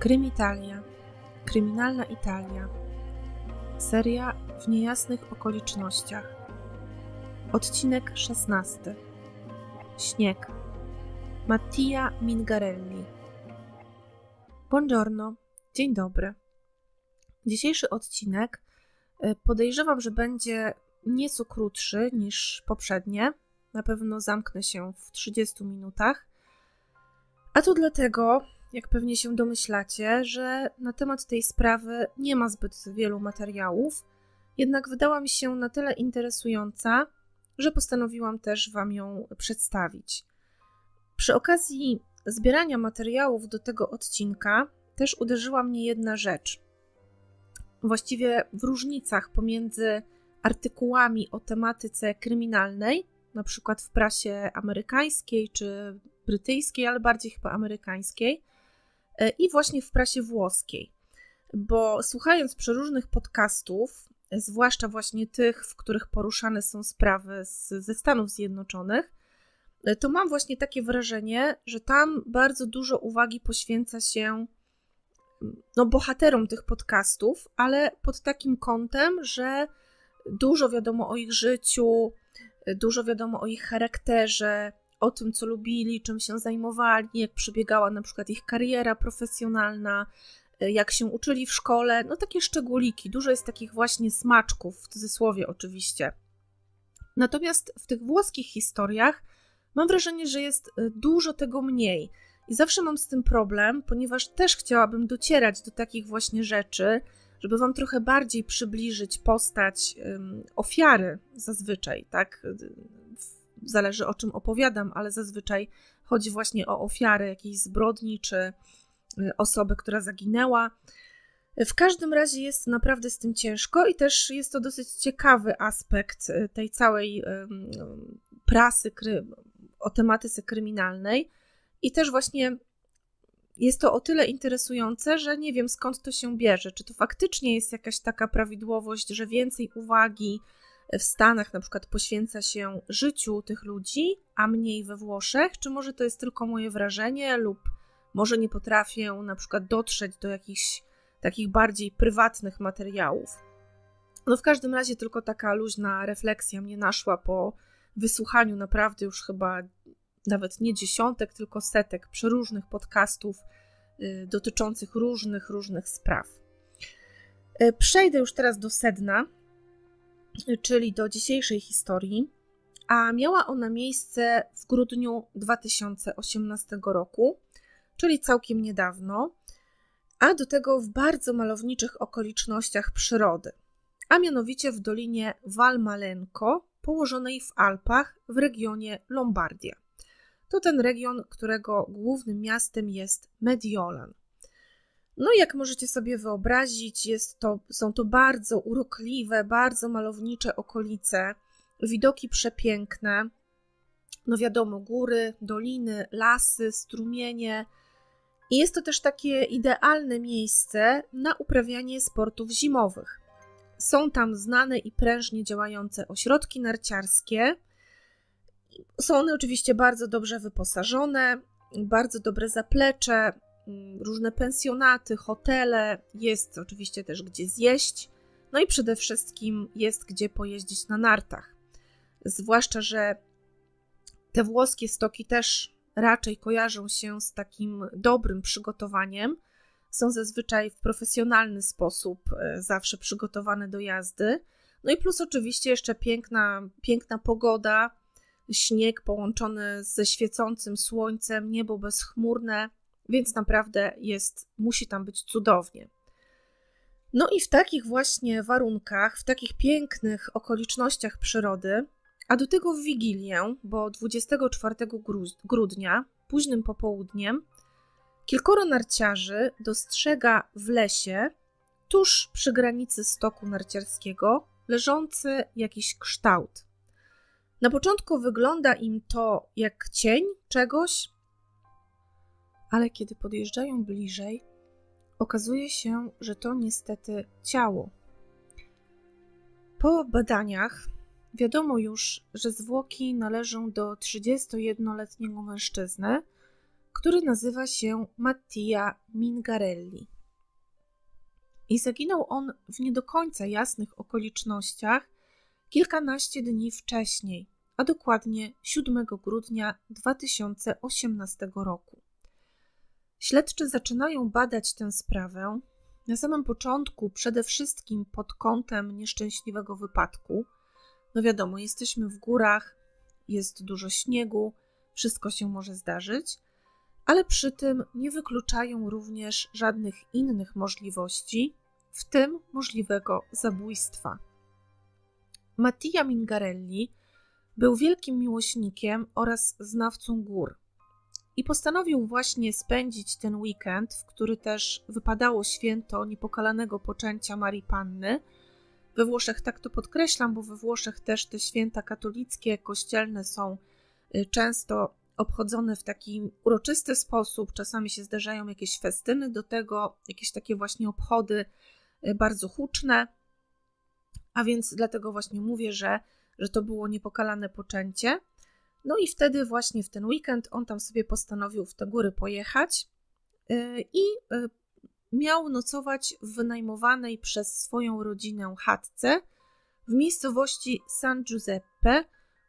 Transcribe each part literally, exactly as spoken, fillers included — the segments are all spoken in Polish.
Krymitalia. Kryminalna Italia. Seria w niejasnych okolicznościach. Odcinek szesnasty. Śnieg. Mattia Mingarelli. Buongiorno. Dzień dobry. Dzisiejszy odcinek podejrzewam, że będzie nieco krótszy niż poprzednie. Na pewno zamknę się w trzydziestu minutach. A to dlatego, jak pewnie się domyślacie, że na temat tej sprawy nie ma zbyt wielu materiałów, jednak wydała mi się na tyle interesująca, że postanowiłam też Wam ją przedstawić. Przy okazji zbierania materiałów do tego odcinka też uderzyła mnie jedna rzecz. Właściwie w różnicach pomiędzy artykułami o tematyce kryminalnej, na przykład w prasie amerykańskiej czy brytyjskiej, ale bardziej chyba amerykańskiej, i właśnie w prasie włoskiej. Bo słuchając przeróżnych podcastów, zwłaszcza właśnie tych, w których poruszane są sprawy z, ze Stanów Zjednoczonych, to mam właśnie takie wrażenie, że tam bardzo dużo uwagi poświęca się no, bohaterom tych podcastów, ale pod takim kątem, że dużo wiadomo o ich życiu, dużo wiadomo o ich charakterze, o tym, co lubili, czym się zajmowali, jak przebiegała na przykład ich kariera profesjonalna, jak się uczyli w szkole, no takie szczególiki. Dużo jest takich właśnie smaczków, w cudzysłowie oczywiście. Natomiast w tych włoskich historiach mam wrażenie, że jest dużo tego mniej. I zawsze mam z tym problem, ponieważ też chciałabym docierać do takich właśnie rzeczy, żeby Wam trochę bardziej przybliżyć postać ofiary zazwyczaj, tak? Zależy o czym opowiadam, ale zazwyczaj chodzi właśnie o ofiarę jakiejś zbrodni czy osobę, która zaginęła. W każdym razie jest naprawdę z tym ciężko i też jest to dosyć ciekawy aspekt tej całej prasy o tematyce kryminalnej i też właśnie jest to o tyle interesujące, że nie wiem skąd to się bierze. Czy to faktycznie jest jakaś taka prawidłowość, że więcej uwagi w Stanach na przykład poświęca się życiu tych ludzi, a mniej we Włoszech, czy może to jest tylko moje wrażenie lub może nie potrafię na przykład dotrzeć do jakichś takich bardziej prywatnych materiałów. No w każdym razie tylko taka luźna refleksja mnie naszła po wysłuchaniu naprawdę już chyba nawet nie dziesiątek, tylko setek przeróżnych podcastów dotyczących różnych, różnych spraw. Przejdę już teraz do sedna, czyli do dzisiejszej historii, a miała ona miejsce w grudniu dwa tysiące osiemnastego roku, czyli całkiem niedawno, a do tego w bardzo malowniczych okolicznościach przyrody, a mianowicie w dolinie Valmalenco, położonej w Alpach w regionie Lombardia. To ten region, którego głównym miastem jest Mediolan. No jak możecie sobie wyobrazić, jest to, są to bardzo urokliwe, bardzo malownicze okolice, widoki przepiękne, no wiadomo, góry, doliny, lasy, strumienie i jest to też takie idealne miejsce na uprawianie sportów zimowych. Są tam znane i prężnie działające ośrodki narciarskie, są one oczywiście bardzo dobrze wyposażone, bardzo dobre zaplecze, różne pensjonaty, hotele, jest oczywiście też gdzie zjeść, no i przede wszystkim jest gdzie pojeździć na nartach. Zwłaszcza, że te włoskie stoki też raczej kojarzą się z takim dobrym przygotowaniem. Są zazwyczaj w profesjonalny sposób zawsze przygotowane do jazdy. No i plus oczywiście jeszcze piękna, piękna pogoda, śnieg połączony ze świecącym słońcem, niebo bezchmurne, więc naprawdę jest, musi tam być cudownie. No i w takich właśnie warunkach, w takich pięknych okolicznościach przyrody, a do tego w Wigilię, bo dwudziestego czwartego grudnia, późnym popołudniem, kilkoro narciarzy dostrzega w lesie, tuż przy granicy stoku narciarskiego, leżący jakiś kształt. Na początku wygląda im to jak cień czegoś, ale kiedy podjeżdżają bliżej, okazuje się, że to niestety ciało. Po badaniach wiadomo już, że zwłoki należą do trzydziestojednoletniego mężczyzny, który nazywa się Mattia Mingarelli. I zaginął on w nie do końca jasnych okolicznościach kilkanaście dni wcześniej, a dokładnie siódmego grudnia dwa tysiące osiemnastego roku. Śledczy zaczynają badać tę sprawę na samym początku przede wszystkim pod kątem nieszczęśliwego wypadku. No wiadomo, jesteśmy w górach, jest dużo śniegu, wszystko się może zdarzyć, ale przy tym nie wykluczają również żadnych innych możliwości, w tym możliwego zabójstwa. Mattia Mingarelli był wielkim miłośnikiem oraz znawcą gór i postanowił właśnie spędzić ten weekend, w który też wypadało święto niepokalanego poczęcia Marii Panny. We Włoszech tak to podkreślam, bo we Włoszech też te święta katolickie, kościelne są często obchodzone w taki uroczysty sposób. Czasami się zdarzają jakieś festyny do tego, jakieś takie właśnie obchody bardzo huczne. A więc dlatego właśnie mówię, że, że to było niepokalane poczęcie. No i wtedy właśnie w ten weekend on tam sobie postanowił w te góry pojechać i miał nocować w wynajmowanej przez swoją rodzinę chatce w miejscowości San Giuseppe,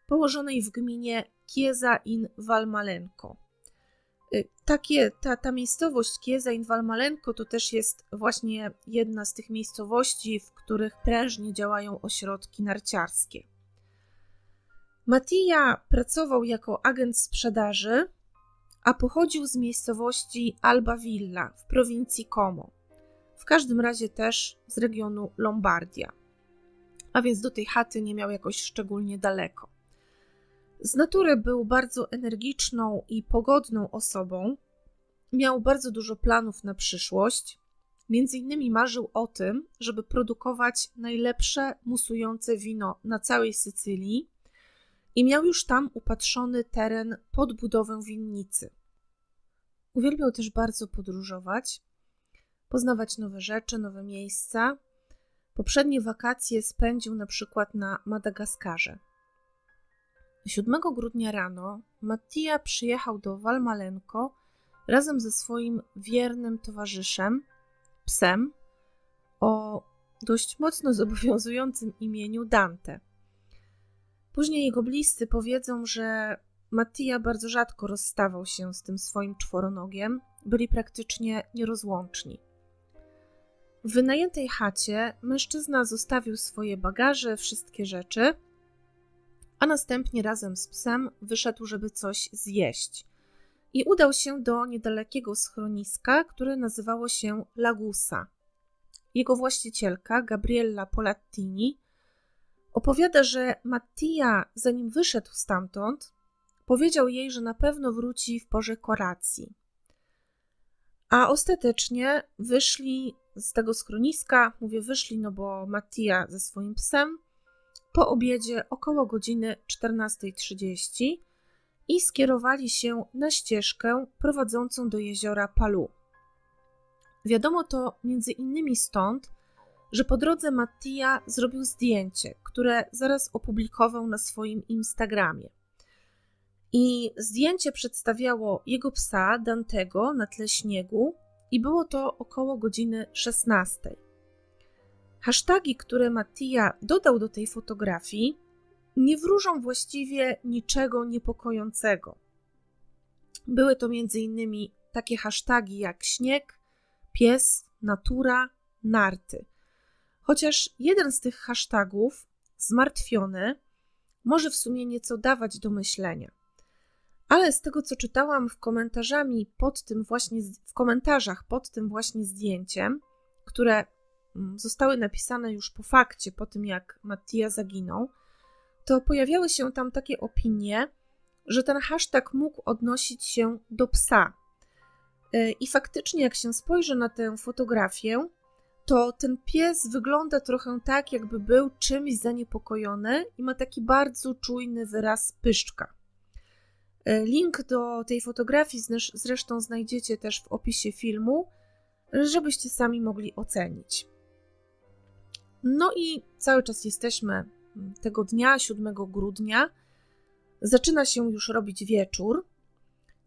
położonej w gminie Chiesa in Valmalenco. Takie, ta, ta miejscowość Chiesa in Valmalenco to też jest właśnie jedna z tych miejscowości, w których prężnie działają ośrodki narciarskie. Mattia pracował jako agent sprzedaży, a pochodził z miejscowości Alba Villa w prowincji Como, w każdym razie też z regionu Lombardia, a więc do tej chaty nie miał jakoś szczególnie daleko. Z natury był bardzo energiczną i pogodną osobą, miał bardzo dużo planów na przyszłość, między innymi marzył o tym, żeby produkować najlepsze musujące wino na całej Sycylii i miał już tam upatrzony teren pod budowę winnicy. Uwielbiał też bardzo podróżować, poznawać nowe rzeczy, nowe miejsca. Poprzednie wakacje spędził na przykład na Madagaskarze. siódmego grudnia rano Mattia przyjechał do Valmalenco razem ze swoim wiernym towarzyszem, psem, o dość mocno zobowiązującym imieniu Dante. Później jego bliscy powiedzą, że Mattia bardzo rzadko rozstawał się z tym swoim czworonogiem, byli praktycznie nierozłączni. W wynajętej chacie mężczyzna zostawił swoje bagaże, wszystkie rzeczy, a następnie razem z psem wyszedł, żeby coś zjeść i udał się do niedalekiego schroniska, które nazywało się Ragusa. Jego właścicielka, Gabriella Polattini, opowiada, że Mattia, zanim wyszedł stamtąd, powiedział jej, że na pewno wróci w porze kolacji. A ostatecznie wyszli z tego schroniska, mówię wyszli, no bo Mattia ze swoim psem, po obiedzie około godziny czternastej trzydzieści i skierowali się na ścieżkę prowadzącą do jeziora Palu. Wiadomo to między innymi stąd, że po drodze Mattia zrobił zdjęcie, które zaraz opublikował na swoim Instagramie. I zdjęcie przedstawiało jego psa Dantego na tle śniegu i było to około godziny szesnastej. Hasztagi, które Mattia dodał do tej fotografii, nie wróżą właściwie niczego niepokojącego. Były to m.in. takie hasztagi jak śnieg, pies, natura, narty. Chociaż jeden z tych hasztagów, zmartwiony, może w sumie nieco dawać do myślenia. Ale z tego, co czytałam w komentarzami pod tym właśnie, w komentarzach pod tym właśnie zdjęciem, które zostały napisane już po fakcie, po tym jak Mattia zaginął, to pojawiały się tam takie opinie, że ten hasztag mógł odnosić się do psa. I faktycznie jak się spojrzy na tę fotografię, to ten pies wygląda trochę tak, jakby był czymś zaniepokojony i ma taki bardzo czujny wyraz pyszczka. Link do tej fotografii zresztą znajdziecie też w opisie filmu, żebyście sami mogli ocenić. No i cały czas jesteśmy tego dnia, siódmego grudnia. Zaczyna się już robić wieczór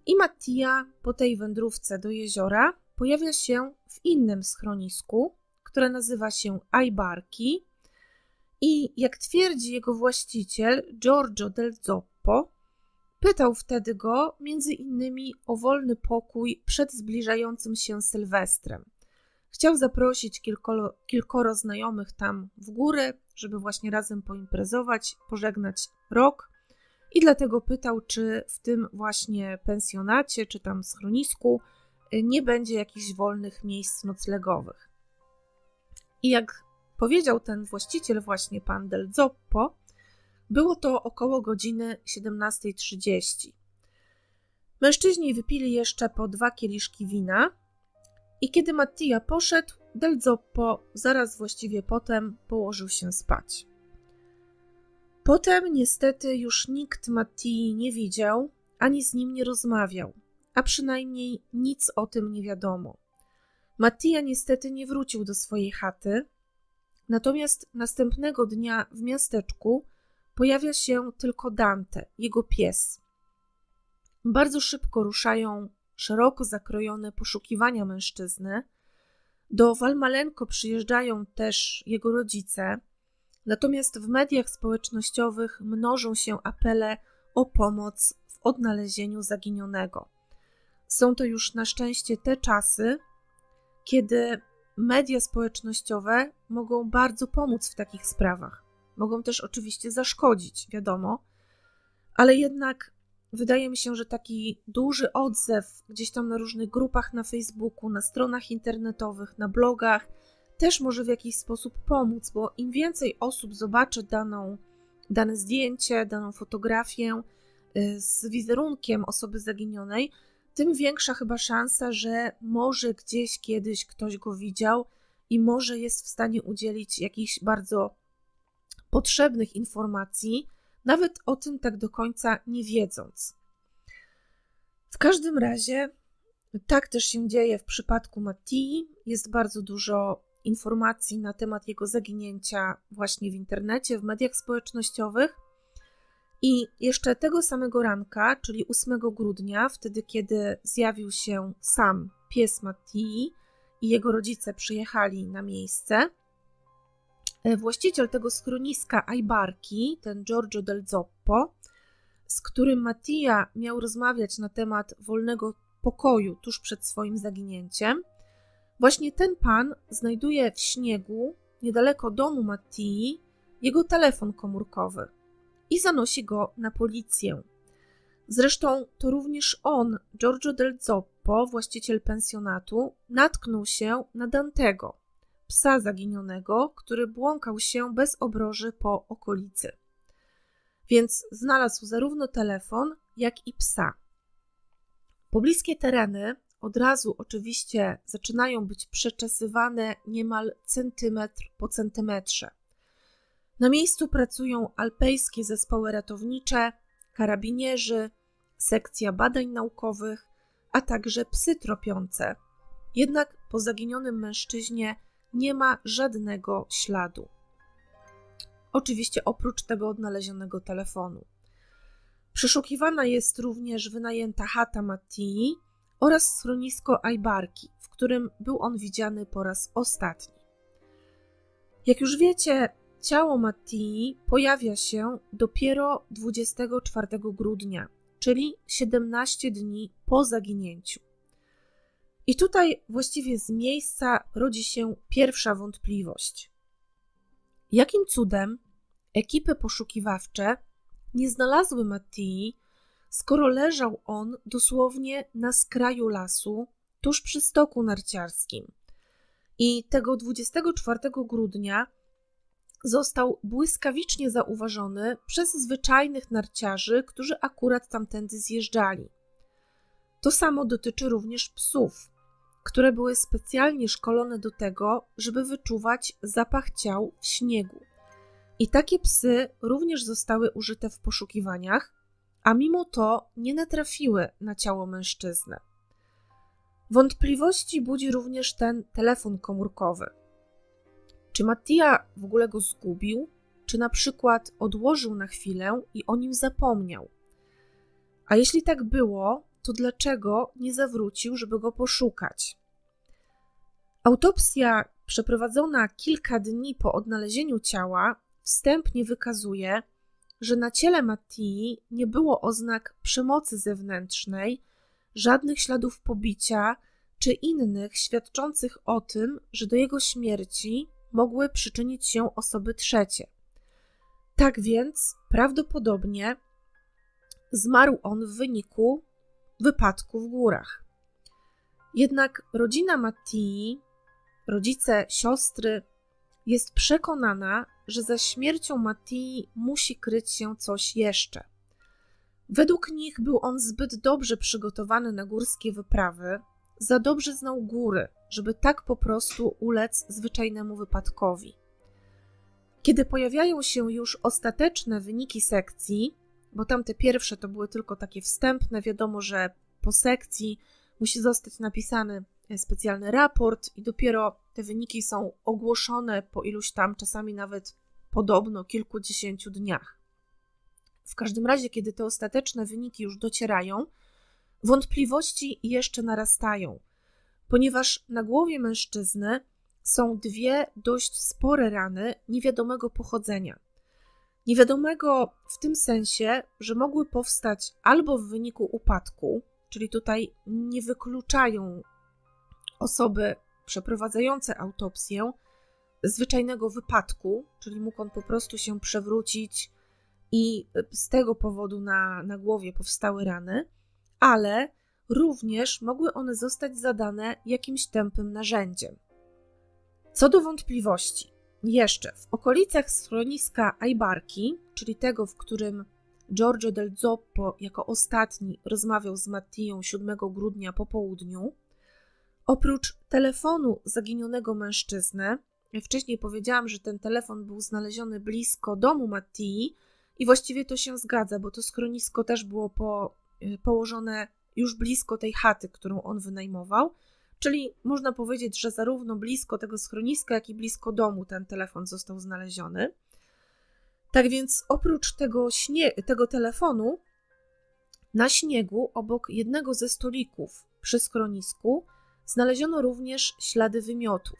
I Mattia po tej wędrówce do jeziora pojawia się w innym schronisku, które nazywa się Ajbarki. I jak twierdzi jego właściciel, Giorgio del Zoppo, pytał wtedy go między innymi o wolny pokój przed zbliżającym się Sylwestrem. Chciał zaprosić kilkoro, kilkoro znajomych tam w górę, żeby właśnie razem poimprezować, pożegnać rok. I dlatego pytał, czy w tym właśnie pensjonacie, czy tam schronisku nie będzie jakichś wolnych miejsc noclegowych. I jak powiedział ten właściciel właśnie, pan del Zoppo, było to około godziny siedemnasta trzydzieści. Mężczyźni wypili jeszcze po dwa kieliszki wina i kiedy Mattia poszedł, del Zoppo zaraz właściwie potem położył się spać. Potem niestety już nikt Mattii nie widział, ani z nim nie rozmawiał, a przynajmniej nic o tym nie wiadomo. Mattia niestety nie wrócił do swojej chaty, natomiast następnego dnia w miasteczku pojawia się tylko Dante, jego pies. Bardzo szybko ruszają szeroko zakrojone poszukiwania mężczyzny. Do Valmalenco przyjeżdżają też jego rodzice, natomiast w mediach społecznościowych mnożą się apele o pomoc w odnalezieniu zaginionego. Są to już na szczęście te czasy, kiedy media społecznościowe mogą bardzo pomóc w takich sprawach. Mogą też oczywiście zaszkodzić, wiadomo, ale jednak wydaje mi się, że taki duży odzew gdzieś tam na różnych grupach na Facebooku, na stronach internetowych, na blogach też może w jakiś sposób pomóc, bo im więcej osób zobaczy daną, dane zdjęcie, daną fotografię z wizerunkiem osoby zaginionej, tym większa chyba szansa, że może gdzieś kiedyś ktoś go widział i może jest w stanie udzielić jakichś bardzo potrzebnych informacji, nawet o tym tak do końca nie wiedząc. W każdym razie tak też się dzieje w przypadku Mattii. Jest bardzo dużo informacji na temat jego zaginięcia właśnie w internecie, w mediach społecznościowych. I jeszcze tego samego ranka, czyli ósmego grudnia, wtedy kiedy zjawił się sam pies Mattii i jego rodzice przyjechali na miejsce, właściciel tego schroniska Ajbarki, ten Giorgio del Zoppo, z którym Mattia miał rozmawiać na temat wolnego pokoju tuż przed swoim zaginięciem, właśnie ten pan znajduje w śniegu, niedaleko domu Mattii, jego telefon komórkowy i zanosi go na policję. Zresztą to również on, Giorgio del Zoppo, właściciel pensjonatu, natknął się na Dantego, psa zaginionego, który błąkał się bez obroży po okolicy. Więc znalazł zarówno telefon, jak i psa. Pobliskie tereny od razu oczywiście zaczynają być przeczesywane niemal centymetr po centymetrze. Na miejscu pracują alpejskie zespoły ratownicze, karabinierzy, sekcja badań naukowych, a także psy tropiące. Jednak po zaginionym mężczyźnie nie ma żadnego śladu. Oczywiście oprócz tego odnalezionego telefonu. Przeszukiwana jest również wynajęta chata Mattii oraz schronisko Ajbarki, w którym był on widziany po raz ostatni. Jak już wiecie, ciało Mattii pojawia się dopiero dwudziestego czwartego grudnia, czyli siedemnaście dni po zaginięciu. I tutaj właściwie z miejsca rodzi się pierwsza wątpliwość. Jakim cudem ekipy poszukiwawcze nie znalazły Mattii, skoro leżał on dosłownie na skraju lasu, tuż przy stoku narciarskim. I tego dwudziestego czwartego grudnia został błyskawicznie zauważony przez zwyczajnych narciarzy, którzy akurat tamtędy zjeżdżali. To samo dotyczy również psów, które były specjalnie szkolone do tego, żeby wyczuwać zapach ciał w śniegu. I takie psy również zostały użyte w poszukiwaniach, a mimo to nie natrafiły na ciało mężczyzny. Wątpliwości budzi również ten telefon komórkowy. Czy Mattia w ogóle go zgubił, czy na przykład odłożył na chwilę i o nim zapomniał? A jeśli tak było, to dlaczego nie zawrócił, żeby go poszukać? Autopsja przeprowadzona kilka dni po odnalezieniu ciała wstępnie wykazuje, że na ciele Mattii nie było oznak przemocy zewnętrznej, żadnych śladów pobicia czy innych świadczących o tym, że do jego śmierci mogły przyczynić się osoby trzecie. Tak więc prawdopodobnie zmarł on w wyniku wypadku w górach. Jednak rodzina Mattii, rodzice, siostry, jest przekonana, że za śmiercią Mattii musi kryć się coś jeszcze. Według nich był on zbyt dobrze przygotowany na górskie wyprawy, za dobrze znał góry, żeby tak po prostu ulec zwyczajnemu wypadkowi. Kiedy pojawiają się już ostateczne wyniki sekcji, bo tamte pierwsze to były tylko takie wstępne, wiadomo, że po sekcji musi zostać napisany specjalny raport i dopiero te wyniki są ogłoszone po iluś tam, czasami nawet podobno kilkudziesięciu dniach. W każdym razie, kiedy te ostateczne wyniki już docierają, wątpliwości jeszcze narastają, ponieważ na głowie mężczyzny są dwie dość spore rany niewiadomego pochodzenia. Niewiadomego w tym sensie, że mogły powstać albo w wyniku upadku, czyli tutaj nie wykluczają osoby przeprowadzające autopsję zwyczajnego wypadku, czyli mógł on po prostu się przewrócić i z tego powodu na, na głowie powstały rany, ale również mogły one zostać zadane jakimś tępym narzędziem. Co do wątpliwości, jeszcze w okolicach schroniska Ajbarki, czyli tego, w którym Giorgio del Zoppo jako ostatni rozmawiał z Mattią siódmego grudnia po południu, oprócz telefonu zaginionego mężczyzny, wcześniej powiedziałam, że ten telefon był znaleziony blisko domu Mattii i właściwie to się zgadza, bo to schronisko też było po, położone już blisko tej chaty, którą on wynajmował, czyli można powiedzieć, że zarówno blisko tego schroniska, jak i blisko domu ten telefon został znaleziony. Tak więc oprócz tego, śnie- tego telefonu na śniegu obok jednego ze stolików przy schronisku znaleziono również ślady wymiotów.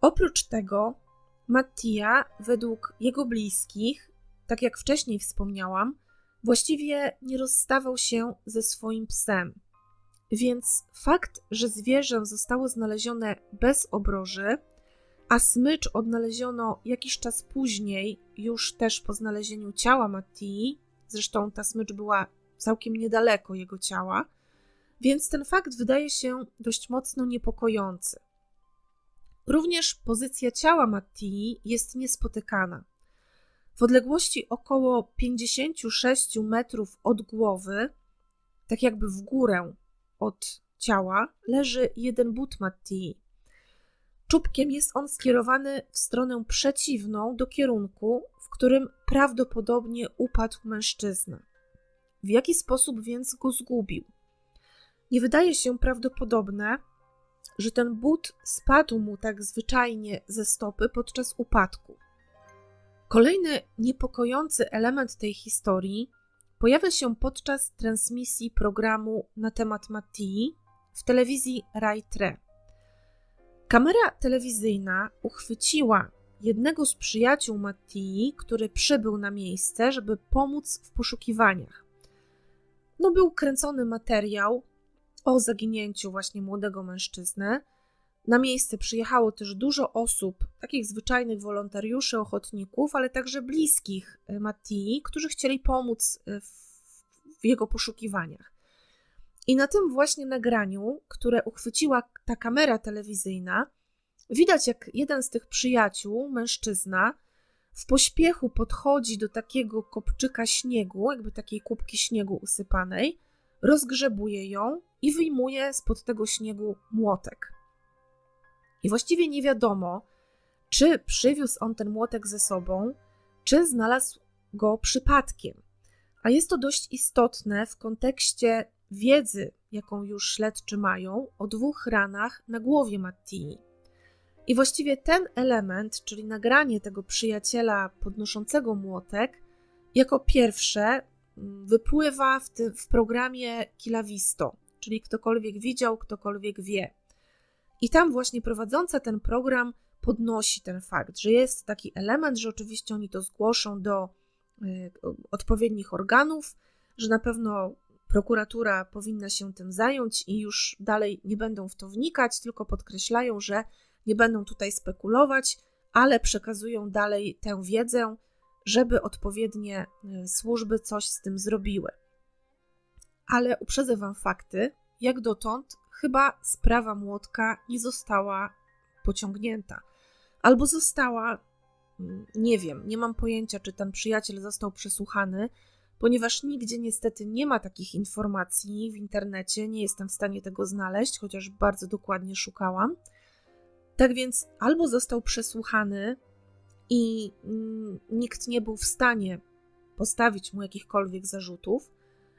Oprócz tego Mattia według jego bliskich, tak jak wcześniej wspomniałam, właściwie nie rozstawał się ze swoim psem. Więc fakt, że zwierzę zostało znalezione bez obroży, a smycz odnaleziono jakiś czas później, już też po znalezieniu ciała Mattii, zresztą ta smycz była całkiem niedaleko jego ciała, więc ten fakt wydaje się dość mocno niepokojący. Również pozycja ciała Mattii jest niespotykana. W odległości około pięćdziesiąt sześć metrów od głowy, tak jakby w górę od ciała, leży jeden but Mattii. Czubkiem jest on skierowany w stronę przeciwną do kierunku, w którym prawdopodobnie upadł mężczyzna. W jaki sposób więc go zgubił? Nie wydaje się prawdopodobne, że ten but spadł mu tak zwyczajnie ze stopy podczas upadku. Kolejny niepokojący element tej historii pojawia się podczas transmisji programu na temat Mattii w telewizji Rai Tre. Kamera telewizyjna uchwyciła jednego z przyjaciół Mattii, który przybył na miejsce, żeby pomóc w poszukiwaniach. No, był kręcony materiał o zaginięciu właśnie młodego mężczyzny. Na miejsce przyjechało też dużo osób, takich zwyczajnych wolontariuszy, ochotników, ale także bliskich Mattii, którzy chcieli pomóc w jego poszukiwaniach. I na tym właśnie nagraniu, które uchwyciła ta kamera telewizyjna, widać, jak jeden z tych przyjaciół, mężczyzna, w pośpiechu podchodzi do takiego kopczyka śniegu, jakby takiej kubki śniegu usypanej, rozgrzebuje ją i wyjmuje spod tego śniegu młotek. I właściwie nie wiadomo, czy przywiózł on ten młotek ze sobą, czy znalazł go przypadkiem. A jest to dość istotne w kontekście wiedzy, jaką już śledczy mają o dwóch ranach na głowie Mattii. I właściwie ten element, czyli nagranie tego przyjaciela podnoszącego młotek, jako pierwsze wypływa w, tym, w programie Chi l'ha visto, czyli ktokolwiek widział, ktokolwiek wie. I tam właśnie prowadząca ten program podnosi ten fakt, że jest taki element, że oczywiście oni to zgłoszą do y, odpowiednich organów, że na pewno prokuratura powinna się tym zająć i już dalej nie będą w to wnikać, tylko podkreślają, że nie będą tutaj spekulować, ale przekazują dalej tę wiedzę, żeby odpowiednie służby coś z tym zrobiły. Ale uprzedzę Wam fakty, jak dotąd chyba sprawa Młotka nie została pociągnięta. Albo została, nie wiem, nie mam pojęcia, czy ten przyjaciel został przesłuchany, ponieważ nigdzie niestety nie ma takich informacji w internecie, nie jestem w stanie tego znaleźć, chociaż bardzo dokładnie szukałam. Tak więc albo został przesłuchany i nikt nie był w stanie postawić mu jakichkolwiek zarzutów,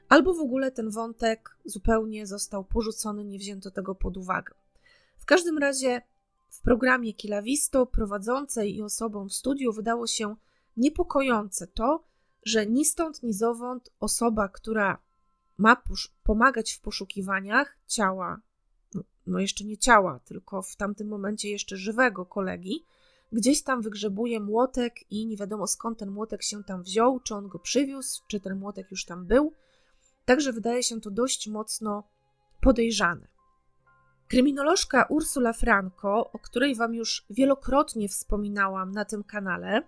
albo w ogóle ten wątek zupełnie został porzucony, nie wzięto tego pod uwagę. W każdym razie w programie Chi l'ha visto prowadzącej i osobom w studiu wydało się niepokojące to, że ni stąd, ni zowąd osoba, która ma pomagać w poszukiwaniach ciała, no jeszcze nie ciała, tylko w tamtym momencie jeszcze żywego kolegi, gdzieś tam wygrzebuje młotek i nie wiadomo skąd ten młotek się tam wziął, czy on go przywiózł, czy ten młotek już tam był. Także wydaje się to dość mocno podejrzane. Kryminolożka Ursula Franco, o której Wam już wielokrotnie wspominałam na tym kanale,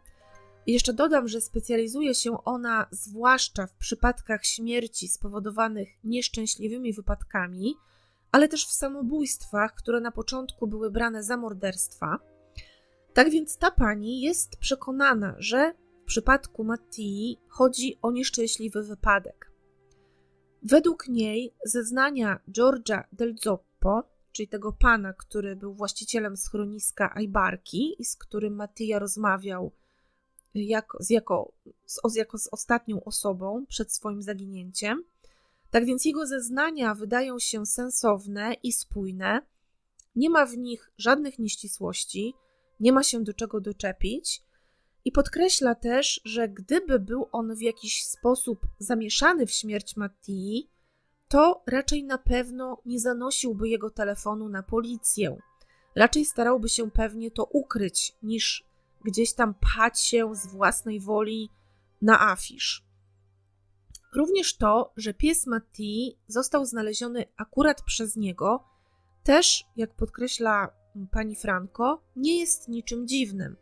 jeszcze dodam, że specjalizuje się ona zwłaszcza w przypadkach śmierci spowodowanych nieszczęśliwymi wypadkami, ale też w samobójstwach, które na początku były brane za morderstwa. Tak więc ta pani jest przekonana, że w przypadku Mattii chodzi o nieszczęśliwy wypadek. Według niej zeznania Giorgia del Zoppo, czyli tego pana, który był właścicielem schroniska Ajbarki i z którym Mattia rozmawiał jako z, jako, z, jako z ostatnią osobą przed swoim zaginięciem, tak więc jego zeznania wydają się sensowne i spójne, nie ma w nich żadnych nieścisłości, nie ma się do czego doczepić i podkreśla też, że gdyby był on w jakiś sposób zamieszany w śmierć Mattii, to raczej na pewno nie zanosiłby jego telefonu na policję. Raczej starałby się pewnie to ukryć, niż gdzieś tam pchać się z własnej woli na afisz. Również to, że pies Mattii został znaleziony akurat przez niego, też, jak podkreśla pani Franco, nie jest niczym dziwnym.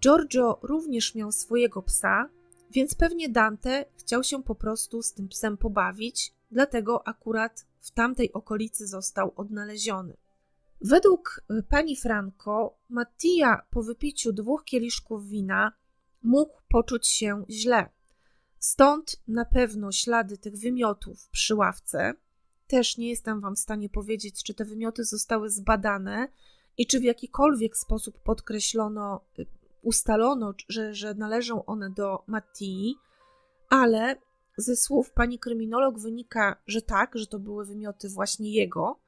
Giorgio również miał swojego psa, więc pewnie Dante chciał się po prostu z tym psem pobawić, dlatego akurat w tamtej okolicy został odnaleziony. Według pani Franco, Mattia po wypiciu dwóch kieliszków wina mógł poczuć się źle. Stąd na pewno ślady tych wymiotów przy ławce. Też nie jestem Wam w stanie powiedzieć, czy te wymioty zostały zbadane i czy w jakikolwiek sposób podkreślono, ustalono, że, że należą one do Mattii, ale ze słów pani kryminolog wynika, że tak, że to były wymioty właśnie jego.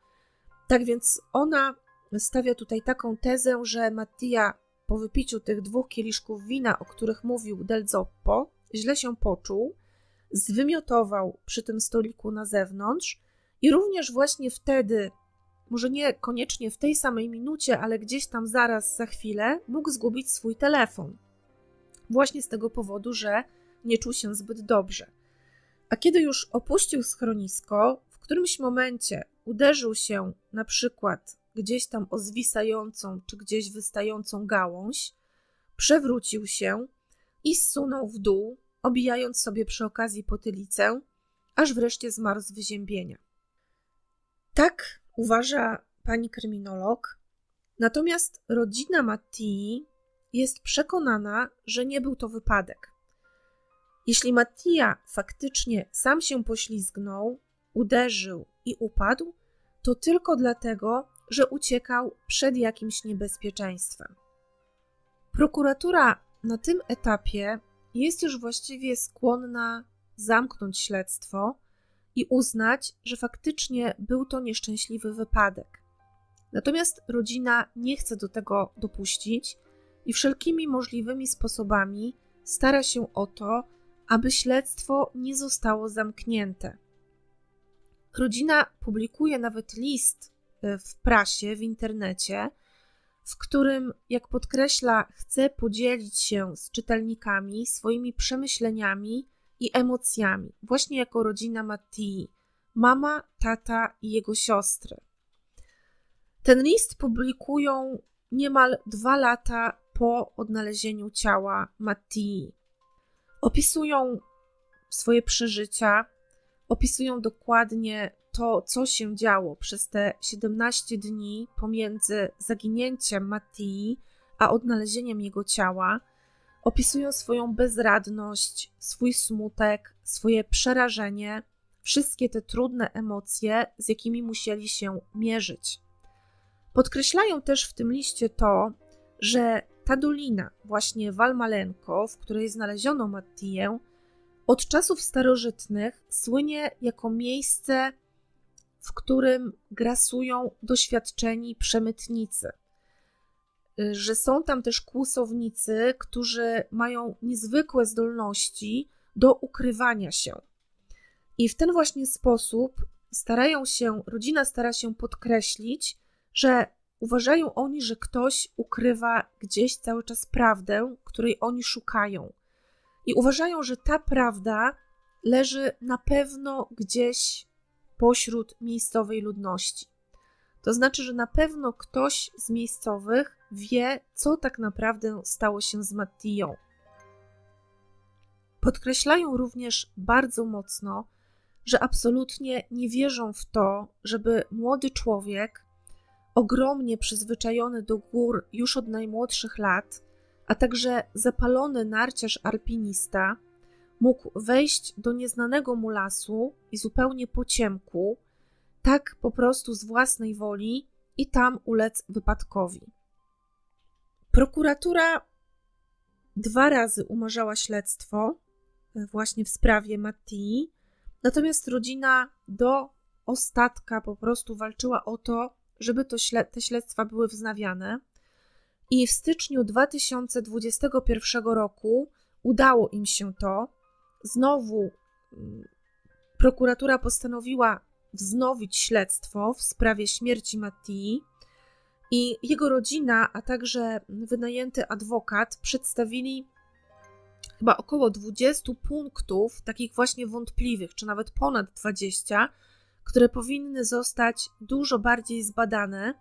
Tak więc ona stawia tutaj taką tezę, że Mattia po wypiciu tych dwóch kieliszków wina, o których mówił del Zoppo, źle się poczuł, zwymiotował przy tym stoliku na zewnątrz i również właśnie wtedy, może nie koniecznie w tej samej minucie, ale gdzieś tam zaraz, za chwilę, mógł zgubić swój telefon. Właśnie z tego powodu, że nie czuł się zbyt dobrze. A kiedy już opuścił schronisko, w którymś momencie uderzył się na przykład gdzieś tam o zwisającą czy gdzieś wystającą gałąź, przewrócił się i zsunął w dół, obijając sobie przy okazji potylicę, aż wreszcie zmarł z wyziębienia. Tak uważa pani kryminolog, natomiast rodzina Mattii jest przekonana, że nie był to wypadek. Jeśli Mattia faktycznie sam się poślizgnął, uderzył i upadł, to tylko dlatego, że uciekał przed jakimś niebezpieczeństwem. Prokuratura na tym etapie jest już właściwie skłonna zamknąć śledztwo i uznać, że faktycznie był to nieszczęśliwy wypadek. Natomiast rodzina nie chce do tego dopuścić i wszelkimi możliwymi sposobami stara się o to, aby śledztwo nie zostało zamknięte. Rodzina publikuje nawet list w prasie, w internecie, w którym, jak podkreśla, chce podzielić się z czytelnikami swoimi przemyśleniami i emocjami, właśnie jako rodzina Mattii, mama, tata i jego siostry. Ten list publikują niemal dwa lata po odnalezieniu ciała Mattii. Opisują swoje przeżycia, opisują dokładnie to, co się działo przez te siedemnaście dni pomiędzy zaginięciem Mattii a odnalezieniem jego ciała. Opisują swoją bezradność, swój smutek, swoje przerażenie, wszystkie te trudne emocje, z jakimi musieli się mierzyć. Podkreślają też w tym liście to, że ta dolina, właśnie Valmalenco, w której znaleziono Mattię, od czasów starożytnych słynie jako miejsce, w którym grasują doświadczeni przemytnicy. Że są tam też kłusownicy, którzy mają niezwykłe zdolności do ukrywania się. I w ten właśnie sposób starają się, rodzina stara się podkreślić, że uważają oni, że ktoś ukrywa gdzieś cały czas prawdę, której oni szukają. I uważają, że ta prawda leży na pewno gdzieś pośród miejscowej ludności. To znaczy, że na pewno ktoś z miejscowych wie, co tak naprawdę stało się z Mattią. Podkreślają również bardzo mocno, że absolutnie nie wierzą w to, żeby młody człowiek, ogromnie przyzwyczajony do gór już od najmłodszych lat, a także zapalony narciarz alpinista, mógł wejść do nieznanego mu lasu i zupełnie po ciemku, tak po prostu z własnej woli i tam ulec wypadkowi. Prokuratura dwa razy umarzała śledztwo właśnie w sprawie Mattii, natomiast rodzina do ostatka po prostu walczyła o to, żeby to śled- te śledztwa były wznawiane i w styczniu dwa tysiące dwudziestego pierwszego roku udało im się to. Znowu prokuratura postanowiła wznowić śledztwo w sprawie śmierci Mattii i jego rodzina, a także wynajęty adwokat przedstawili chyba około dwadzieścia punktów, takich właśnie wątpliwych, czy nawet ponad dwadzieścia, które powinny zostać dużo bardziej zbadane,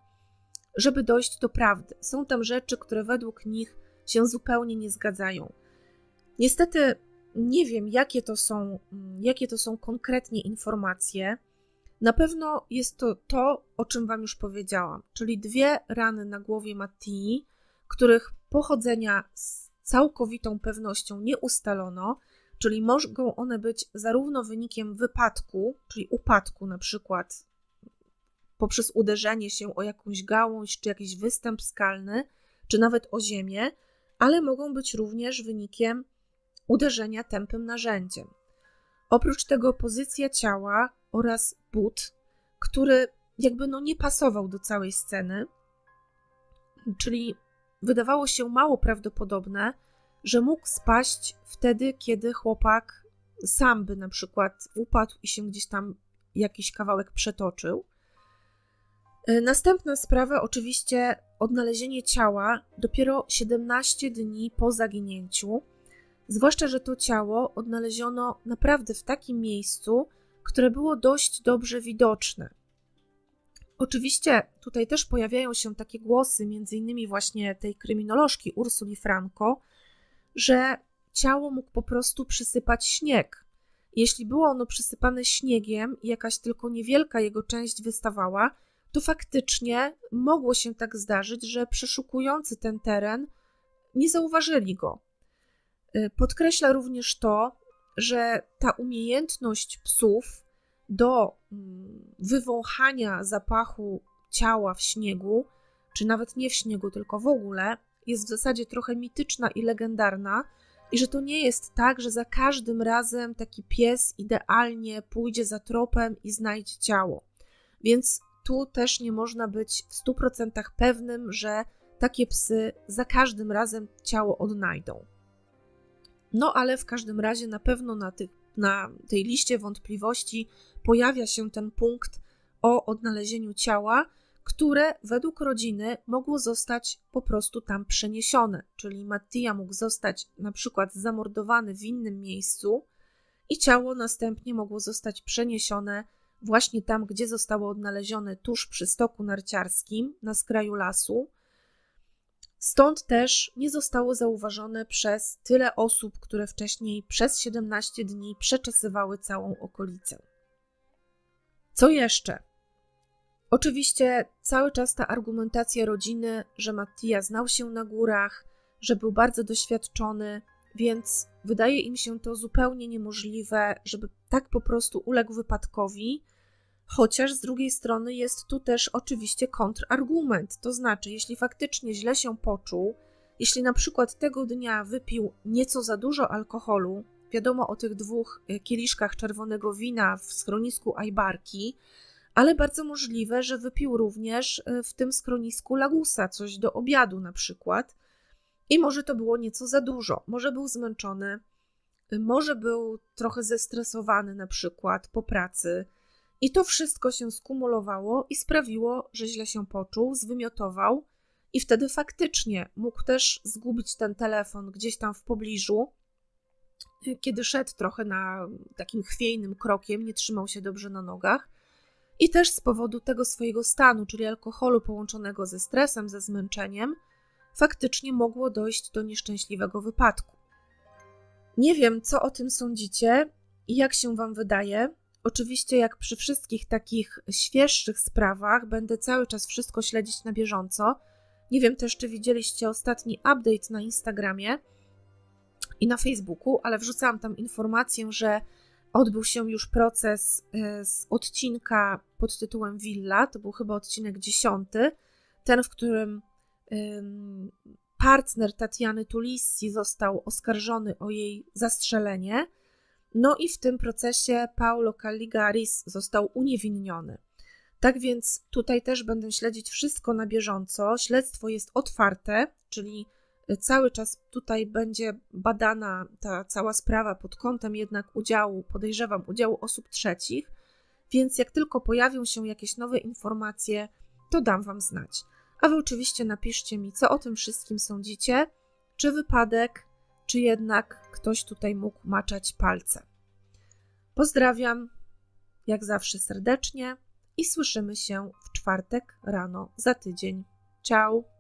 żeby dojść do prawdy. Są tam rzeczy, które według nich się zupełnie nie zgadzają. Niestety nie wiem, jakie to są, jakie to są konkretnie informacje. Na pewno jest to to, o czym Wam już powiedziałam, czyli dwie rany na głowie Mattii, których pochodzenia z całkowitą pewnością nie ustalono, czyli mogą one być zarówno wynikiem wypadku, czyli upadku na przykład poprzez uderzenie się o jakąś gałąź, czy jakiś występ skalny, czy nawet o ziemię, ale mogą być również wynikiem uderzenia tępym narzędziem. Oprócz tego pozycja ciała oraz but, który jakby no nie pasował do całej sceny, czyli wydawało się mało prawdopodobne, że mógł spaść wtedy, kiedy chłopak sam by na przykład upadł i się gdzieś tam jakiś kawałek przetoczył. Następna sprawa, oczywiście odnalezienie ciała dopiero siedemnaście dni po zaginięciu, zwłaszcza, że to ciało odnaleziono naprawdę w takim miejscu, które było dość dobrze widoczne. Oczywiście tutaj też pojawiają się takie głosy, m.in. właśnie tej kryminolożki Ursuli Franco, że ciało mógł po prostu przysypać śnieg. Jeśli było ono przysypane śniegiem i jakaś tylko niewielka jego część wystawała, to faktycznie mogło się tak zdarzyć, że przeszukujący ten teren nie zauważyli go. Podkreśla również to, że ta umiejętność psów do wywąchania zapachu ciała w śniegu, czy nawet nie w śniegu, tylko w ogóle, jest w zasadzie trochę mityczna i legendarna i że to nie jest tak, że za każdym razem taki pies idealnie pójdzie za tropem i znajdzie ciało. Więc tu też nie można być w stu procentach pewnym, że takie psy za każdym razem ciało odnajdą. No ale w każdym razie na pewno na, tych, na tej liście wątpliwości pojawia się ten punkt o odnalezieniu ciała, które według rodziny mogło zostać po prostu tam przeniesione. Czyli Mattia mógł zostać na przykład zamordowany w innym miejscu i ciało następnie mogło zostać przeniesione właśnie tam, gdzie zostało odnalezione, tuż przy stoku narciarskim na skraju lasu. Stąd też nie zostało zauważone przez tyle osób, które wcześniej przez siedemnaście dni przeczesywały całą okolicę. Co jeszcze? Oczywiście cały czas ta argumentacja rodziny, że Mattia znał się na górach, że był bardzo doświadczony, więc wydaje im się to zupełnie niemożliwe, żeby tak po prostu uległ wypadkowi, chociaż z drugiej strony jest tu też oczywiście kontrargument, to znaczy jeśli faktycznie źle się poczuł, jeśli na przykład tego dnia wypił nieco za dużo alkoholu, wiadomo o tych dwóch kieliszkach czerwonego wina w schronisku Ajbarki, ale bardzo możliwe, że wypił również w tym schronisku Ragusa coś do obiadu na przykład i może to było nieco za dużo, może był zmęczony, może był trochę zestresowany na przykład po pracy i to wszystko się skumulowało i sprawiło, że źle się poczuł, zwymiotował i wtedy faktycznie mógł też zgubić ten telefon gdzieś tam w pobliżu, kiedy szedł trochę na takim chwiejnym krokiem, nie trzymał się dobrze na nogach. I też z powodu tego swojego stanu, czyli alkoholu połączonego ze stresem, ze zmęczeniem, faktycznie mogło dojść do nieszczęśliwego wypadku. Nie wiem, co o tym sądzicie i jak się Wam wydaje. Oczywiście, jak przy wszystkich takich świeższych sprawach, będę cały czas wszystko śledzić na bieżąco. Nie wiem też, czy widzieliście ostatni update na Instagramie i na Facebooku, ale wrzucałam tam informację, że odbył się już proces z odcinka pod tytułem Villa, to był chyba odcinek dziesiąty, ten, w którym partner Tatiany Tulisi został oskarżony o jej zastrzelenie, no i w tym procesie Paulo Caligaris został uniewinniony. Tak więc tutaj też będę śledzić wszystko na bieżąco, śledztwo jest otwarte, czyli cały czas tutaj będzie badana ta cała sprawa pod kątem jednak udziału, podejrzewam, udziału osób trzecich, więc jak tylko pojawią się jakieś nowe informacje, to dam Wam znać. A Wy oczywiście napiszcie mi, co o tym wszystkim sądzicie, czy wypadek, czy jednak ktoś tutaj mógł maczać palce. Pozdrawiam, jak zawsze serdecznie i słyszymy się w czwartek rano za tydzień. Ciao!